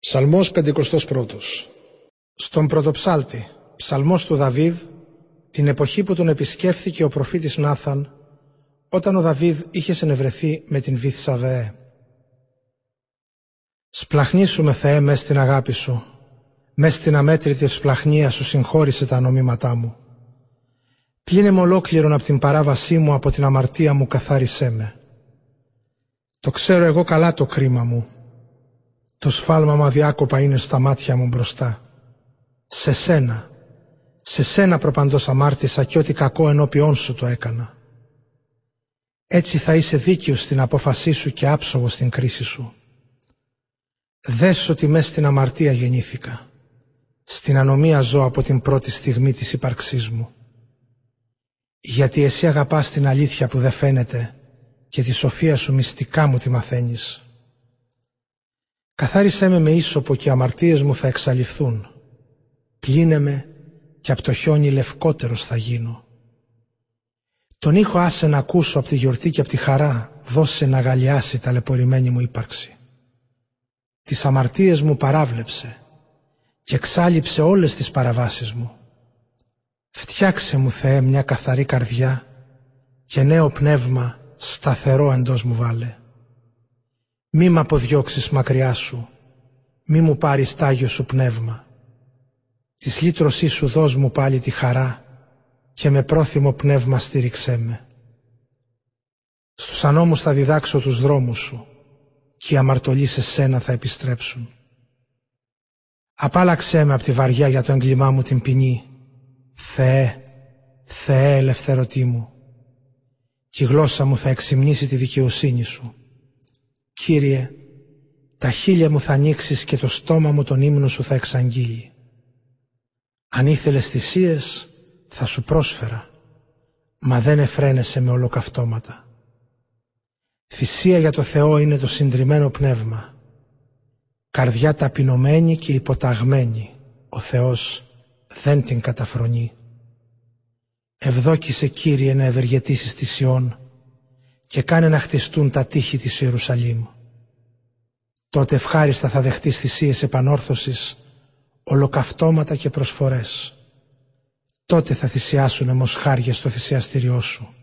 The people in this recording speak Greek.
Ψαλμός 51. Στον πρωτοψάλτη, ψαλμός του Δαβίδ, την εποχή που τον επισκέφθηκε ο προφήτης Νάθαν, όταν ο Δαβίδ είχε συνευρεθεί με την Βηθσαβεέ. Σπλαχνίσουμε, Θεέ, μες στην αγάπη σου, μες στην αμέτρητη ευσπλαχνία σου συγχώρησε τα ανομήματά μου. Πλύνε με ολόκληρον από την παράβασή μου, από την αμαρτία μου καθάρισέ με. Το ξέρω εγώ καλά το κρίμα μου. Το σφάλμα μου αδιάκοπα είναι στα μάτια μου μπροστά. Σε σένα προπαντός αμάρτησα και ό,τι κακό ενώπιόν σου το έκανα. Έτσι θα είσαι δίκαιος στην απόφασή σου και άψογος στην κρίση σου. Δες ότι μες στην αμαρτία γεννήθηκα. Στην ανομία ζω από την πρώτη στιγμή της ύπαρξής μου. Γιατί εσύ αγαπάς την αλήθεια που δεν φαίνεται και τη σοφία σου μυστικά μου τη μαθαίνεις. Καθάρισέ με ίσωπο και οι αμαρτίες μου θα εξαλειφθούν. Πλύνε με και από το χιόνι λευκότερος θα γίνω. Τον ήχο άσε να ακούσω από τη γιορτή και από τη χαρά, δώσε να αγαλιάσει ταλαιπωρημένη μου ύπαρξη. Τις αμαρτίες μου παράβλεψε και εξάλειψε όλες τις παραβάσεις μου. Φτιάξε μου, Θεέ, μια καθαρή καρδιά και νέο πνεύμα σταθερό εντός μου βάλε. Μη μ' αποδιώξεις μακριά σου, μη μου πάρεις τ' Άγιο σου πνεύμα. Της λύτρωσής σου δώσ' μου πάλι τη χαρά και με πρόθυμο πνεύμα στήριξέ με. Στους ανώμους θα διδάξω τους δρόμους σου και οι αμαρτωλείς σε σένα θα επιστρέψουν. Απάλλαξέ με από τη βαριά για το έγκλημά μου την ποινή. Θεέ ελευθερωτή μου, κι η γλώσσα μου θα εξυμνήσει τη δικαιοσύνη σου. Κύριε, τα χείλια μου θα ανοίξεις και το στόμα μου τον ύμνο σου θα εξαγγείλει. Αν ήθελες θυσίες, θα σου πρόσφερα, μα δεν εφραίνεσαι με ολοκαυτώματα. Θυσία για το Θεό είναι το συντριμμένο πνεύμα. Καρδιά ταπεινωμένη και υποταγμένη, ο Θεός δεν την καταφρονεί. Ευδόκησε, Κύριε, να ευεργετήσεις τη Σιών και κάνε να χτιστούν τα τείχη της Ιερουσαλήμ. Τότε ευχάριστα θα δεχτείς θυσίες επανόρθωσης, ολοκαυτώματα και προσφορές. Τότε θα θυσιάσουνε μοσχάρια στο θυσιαστήριό σου.